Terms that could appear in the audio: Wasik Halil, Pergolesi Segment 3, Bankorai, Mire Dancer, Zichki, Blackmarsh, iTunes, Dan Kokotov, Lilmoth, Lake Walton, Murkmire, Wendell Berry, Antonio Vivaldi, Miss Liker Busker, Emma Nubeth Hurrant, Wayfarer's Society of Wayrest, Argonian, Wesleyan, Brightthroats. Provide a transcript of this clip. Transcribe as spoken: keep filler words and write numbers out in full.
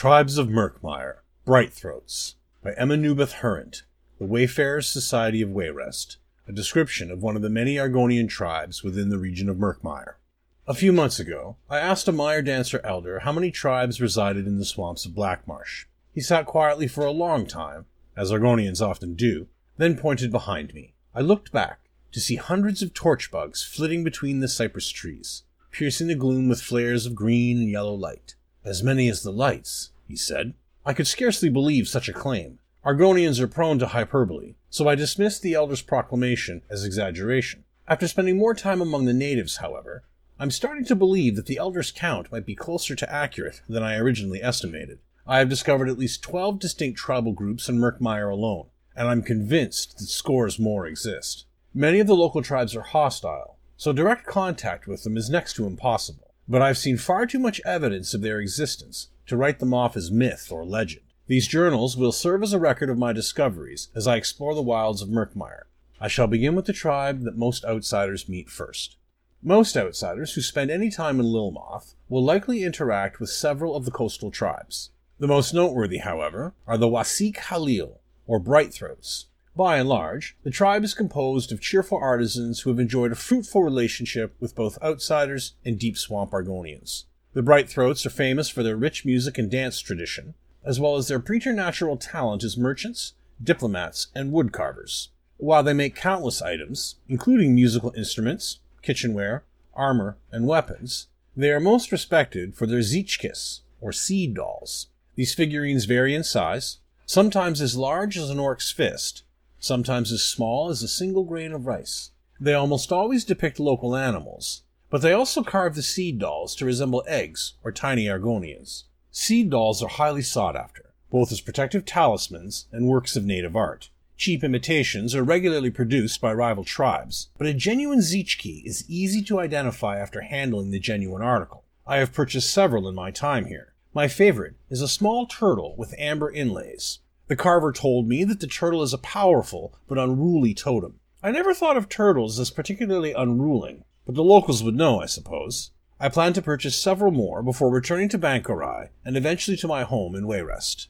Tribes of Murkmire, Brightthroats, by Emma Nubeth Hurrant, the Wayfarer's Society of Wayrest, a description of one of the many Argonian tribes within the region of Murkmire. A few months ago, I asked a Mire Dancer elder how many tribes resided in the swamps of Blackmarsh. He sat quietly for a long time, as Argonians often do, then pointed behind me. I looked back to see hundreds of torchbugs flitting between the cypress trees, piercing the gloom with flares of green and yellow light. As many as the lights, he said. I could scarcely believe such a claim. Argonians are prone to hyperbole, so I dismissed the elder's proclamation as exaggeration. After spending more time among the natives, however, I'm starting to believe that the elder's count might be closer to accurate than I originally estimated. I have discovered at least twelve distinct tribal groups in Murkmire alone, and I'm convinced that scores more exist. Many of the local tribes are hostile, so direct contact with them is next to impossible, but I've seen far too much evidence of their existence to write them off as myth or legend. These journals will serve as a record of my discoveries as I explore the wilds of Murkmire. I shall begin with the tribe that most outsiders meet first. Most outsiders who spend any time in Lilmoth will likely interact with several of the coastal tribes. The most noteworthy, however, are the Wasik Halil, or Brightthroats. By and large, the tribe is composed of cheerful artisans who have enjoyed a fruitful relationship with both outsiders and deep swamp Argonians. The Brightthroats are famous for their rich music and dance tradition, as well as their preternatural talent as merchants, diplomats, and woodcarvers. While they make countless items, including musical instruments, kitchenware, armor, and weapons, they are most respected for their Zichkis, or seed dolls. These figurines vary in size, sometimes as large as an orc's fist, sometimes as small as a single grain of rice. They almost always depict local animals, but they also carve the seed dolls to resemble eggs, or tiny Argonians. Seed dolls are highly sought after, both as protective talismans and works of native art. Cheap imitations are regularly produced by rival tribes, but a genuine Zichki is easy to identify after handling the genuine article. I have purchased several in my time here. My favorite is a small turtle with amber inlays. The carver told me that the turtle is a powerful but unruly totem. I never thought of turtles as particularly unruly, but the locals would know, I suppose. I plan to purchase several more before returning to Bankorai and eventually to my home in Wayrest.